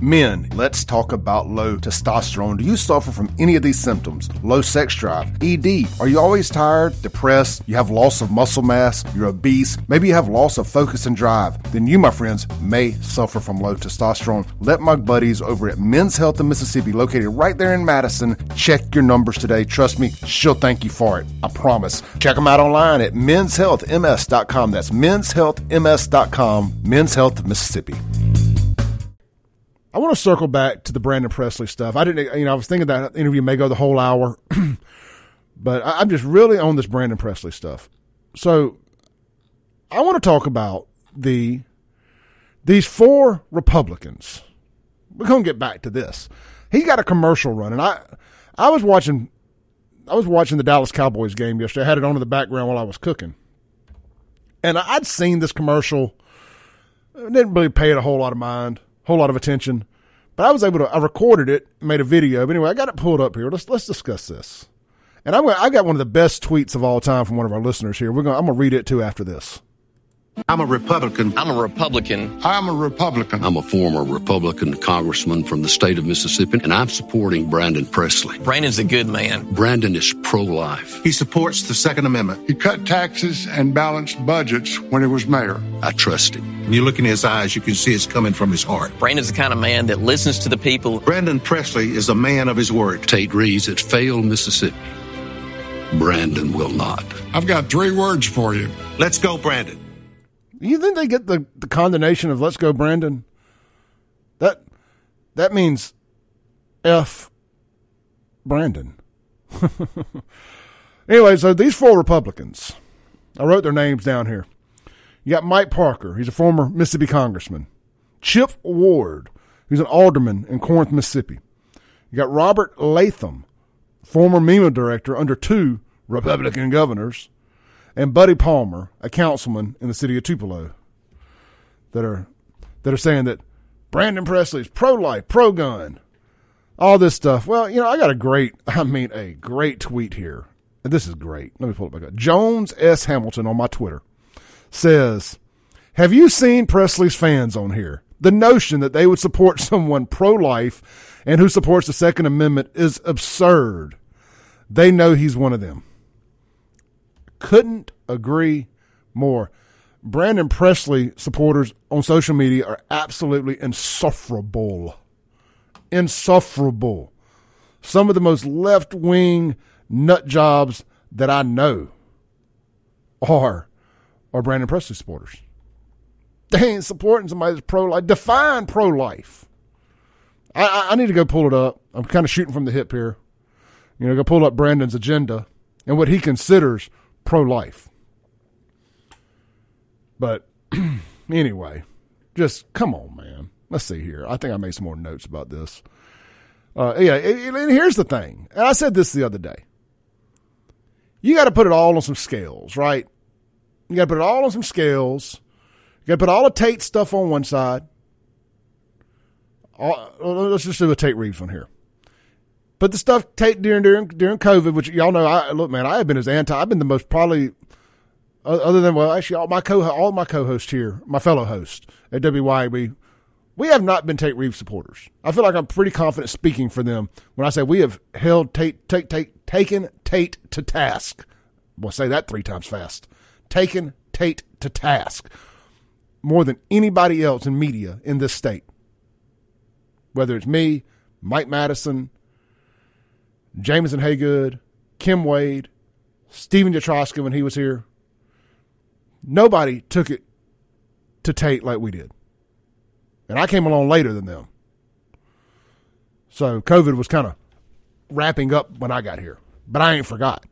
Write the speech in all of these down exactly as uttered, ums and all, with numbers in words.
Men, let's talk about low testosterone. Do you suffer from any of these symptoms? Low sex drive, E D. Are you always tired, depressed? You have loss of muscle mass? You're obese? Maybe you have loss of focus and drive? Then you, my friends, may suffer from low testosterone. Let my buddies over at Men's Health of Mississippi, located right there in Madison, check your numbers today. Trust me, she'll thank you for it. I promise. Check them out online at men's health m s dot com. That's men's health m s dot com. Men's Health of Mississippi. I want to circle back to the Brandon Presley stuff. I didn't, you know, I was thinking that interview may go the whole hour, but I'm just really on this Brandon Presley stuff. So I want to talk about the, these four Republicans. We're going to get back to this. He got a commercial run, and I, I was watching, I was watching the Dallas Cowboys game yesterday. I had it on in the background while I was cooking, and I'd seen this commercial. I didn't really pay it a whole lot of mind. Whole lot of attention, but I was able to, I recorded it, made a video, but anyway, I got it pulled up here. Let's, let's discuss this. And I'm gonna, I got one of the best tweets of all time from one of our listeners here. We're going to, I'm going to read it too after this. I'm a Republican. I'm a Republican. I'm a Republican. I'm a former Republican congressman from the state of Mississippi, and I'm supporting Brandon Presley. Brandon's a good man. Brandon is pro-life. He supports the Second Amendment. He cut taxes and balanced budgets when he was mayor. I trust him. When you look in his eyes, you can see it's coming from his heart. Brandon's the kind of man that listens to the people. Brandon Presley is a man of his word. Tate Reeves at Fayetteville, Mississippi. Brandon will not. I've got three words for you. Let's go, Brandon. You think they get the, the condemnation of "Let's go, Brandon"? That that means F Brandon. Anyway, so these four Republicans, I wrote their names down here. You got Mike Parker. He's a former Mississippi congressman. Chip Ward, who's an alderman in Corinth, Mississippi. You got Robert Latham, former MEMA director under two Republican governors. And Buddy Palmer, a councilman in the city of Tupelo, that are that are saying that Brandon Presley's pro-life, pro-gun, all this stuff. Well, you know, I got a great, I mean, a great tweet here. And this is great. Let me pull it back up. Jones S. Hamilton on my Twitter says, "Have you seen Presley's fans on here? The notion that they would support someone pro-life and who supports the Second Amendment is absurd. They know he's one of them." Couldn't agree more. Brandon Presley supporters on social media are absolutely insufferable. Insufferable. Some of the most left-wing nut jobs that I know are, are Brandon Presley supporters. They ain't supporting somebody that's pro-life. Define pro-life. I, I, I need to go pull it up. I'm kind of shooting from the hip here. You know, go pull up Brandon's agenda and what he considers pro-life. But anyway, just come on, man. Let's see here. I think I made some more notes about this. Uh, yeah, and here's the thing. And I said this the other day. You got to put it all on some scales, right? You got to put it all on some scales. You got to put all the Tate stuff on one side. All, let's just do a Tate Reeves one here. But the stuff Tate during during during COVID, which y'all know, I look, man, I have been as anti. I've been the most probably, other than well, actually, all my co all my co-hosts here, my fellow hosts at W Y A B, we have not been Tate Reeves supporters. I feel like I'm pretty confident speaking for them when I say we have held Tate, take, take, taken Tate to task. Well, say that three times fast. Taken Tate to task more than anybody else in media in this state. Whether it's me, Mike Madison, Jameson Haygood, Kim Wade, Stephen Yatroska when he was here. Nobody took it to Tate like we did. And I came along later than them. So COVID was kind of wrapping up when I got here. But I ain't forgot.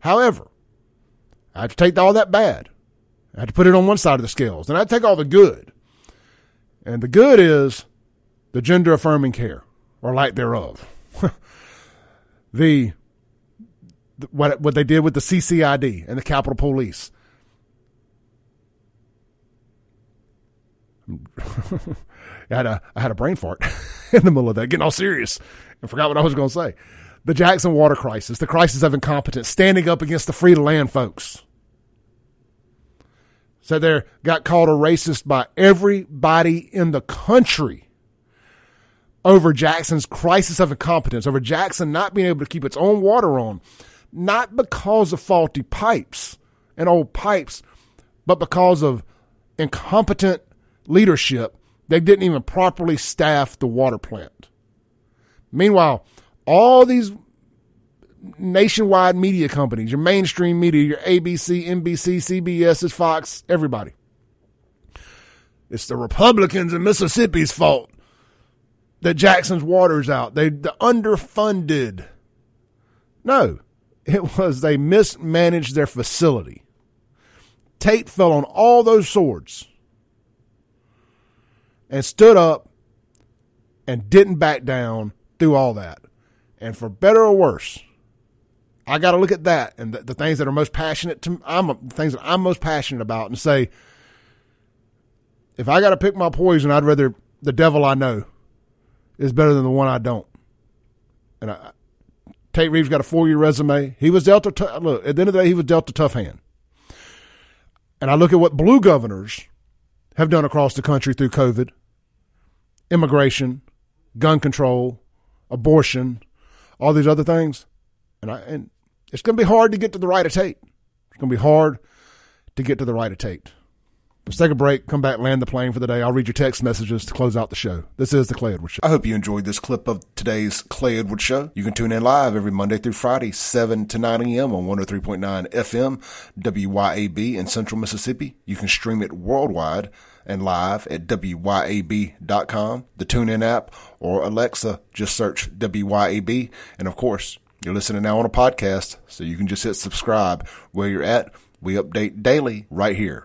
However, I had to take all that bad. I had to put it on one side of the scales. And I had to take all the good. And the good is the gender-affirming care, or lack thereof. The, the what what they did with the C C I D and the Capitol Police. I had a I had a brain fart in the middle of that, getting all serious, and forgot what I was going to say. The Jackson Water crisis, the crisis of incompetence, standing up against the free to land folks. Said there, got called a racist by everybody in the country. over Jackson's crisis of incompetence, over Jackson not being able to keep its own water on, not because of faulty pipes and old pipes, but because of incompetent leadership. They didn't even properly staff the water plant. Meanwhile, all these nationwide media companies, your mainstream media, your A B C, N B C, C B S, Fox, everybody. It's the Republicans in Mississippi's fault that Jackson's water's out. They the underfunded. No, it was they mismanaged their facility. Tate fell on all those swords and stood up and didn't back down through all that. And for better or worse, I got to look at that and the, the things that are most passionate to I'm the things that I'm most passionate about and say, if I got to pick my poison, I'd rather the devil I know is better than the one I don't. And I, Tate Reeves got a four-year resume. He was dealt a t- look. At the end of the day, he was dealt a tough hand. And I look at what blue governors have done across the country through COVID, immigration, gun control, abortion, all these other things. And I and it's going to be hard to get to the right of Tate. It's going to be hard to get to the right of Tate. Let's take a break, come back, land the plane for the day. I'll read your text messages to close out the show. This is The Clay Edwards Show. I hope you enjoyed this clip of today's Clay Edwards Show. You can tune in live every Monday through Friday, seven to nine a.m. on one oh three point nine F M, W Y A B in Central Mississippi. You can stream it worldwide and live at W Y A B dot com, the TuneIn app, or Alexa. Just search W Y A B. And, of course, you're listening now on a podcast, so you can just hit subscribe where you're at. We update daily right here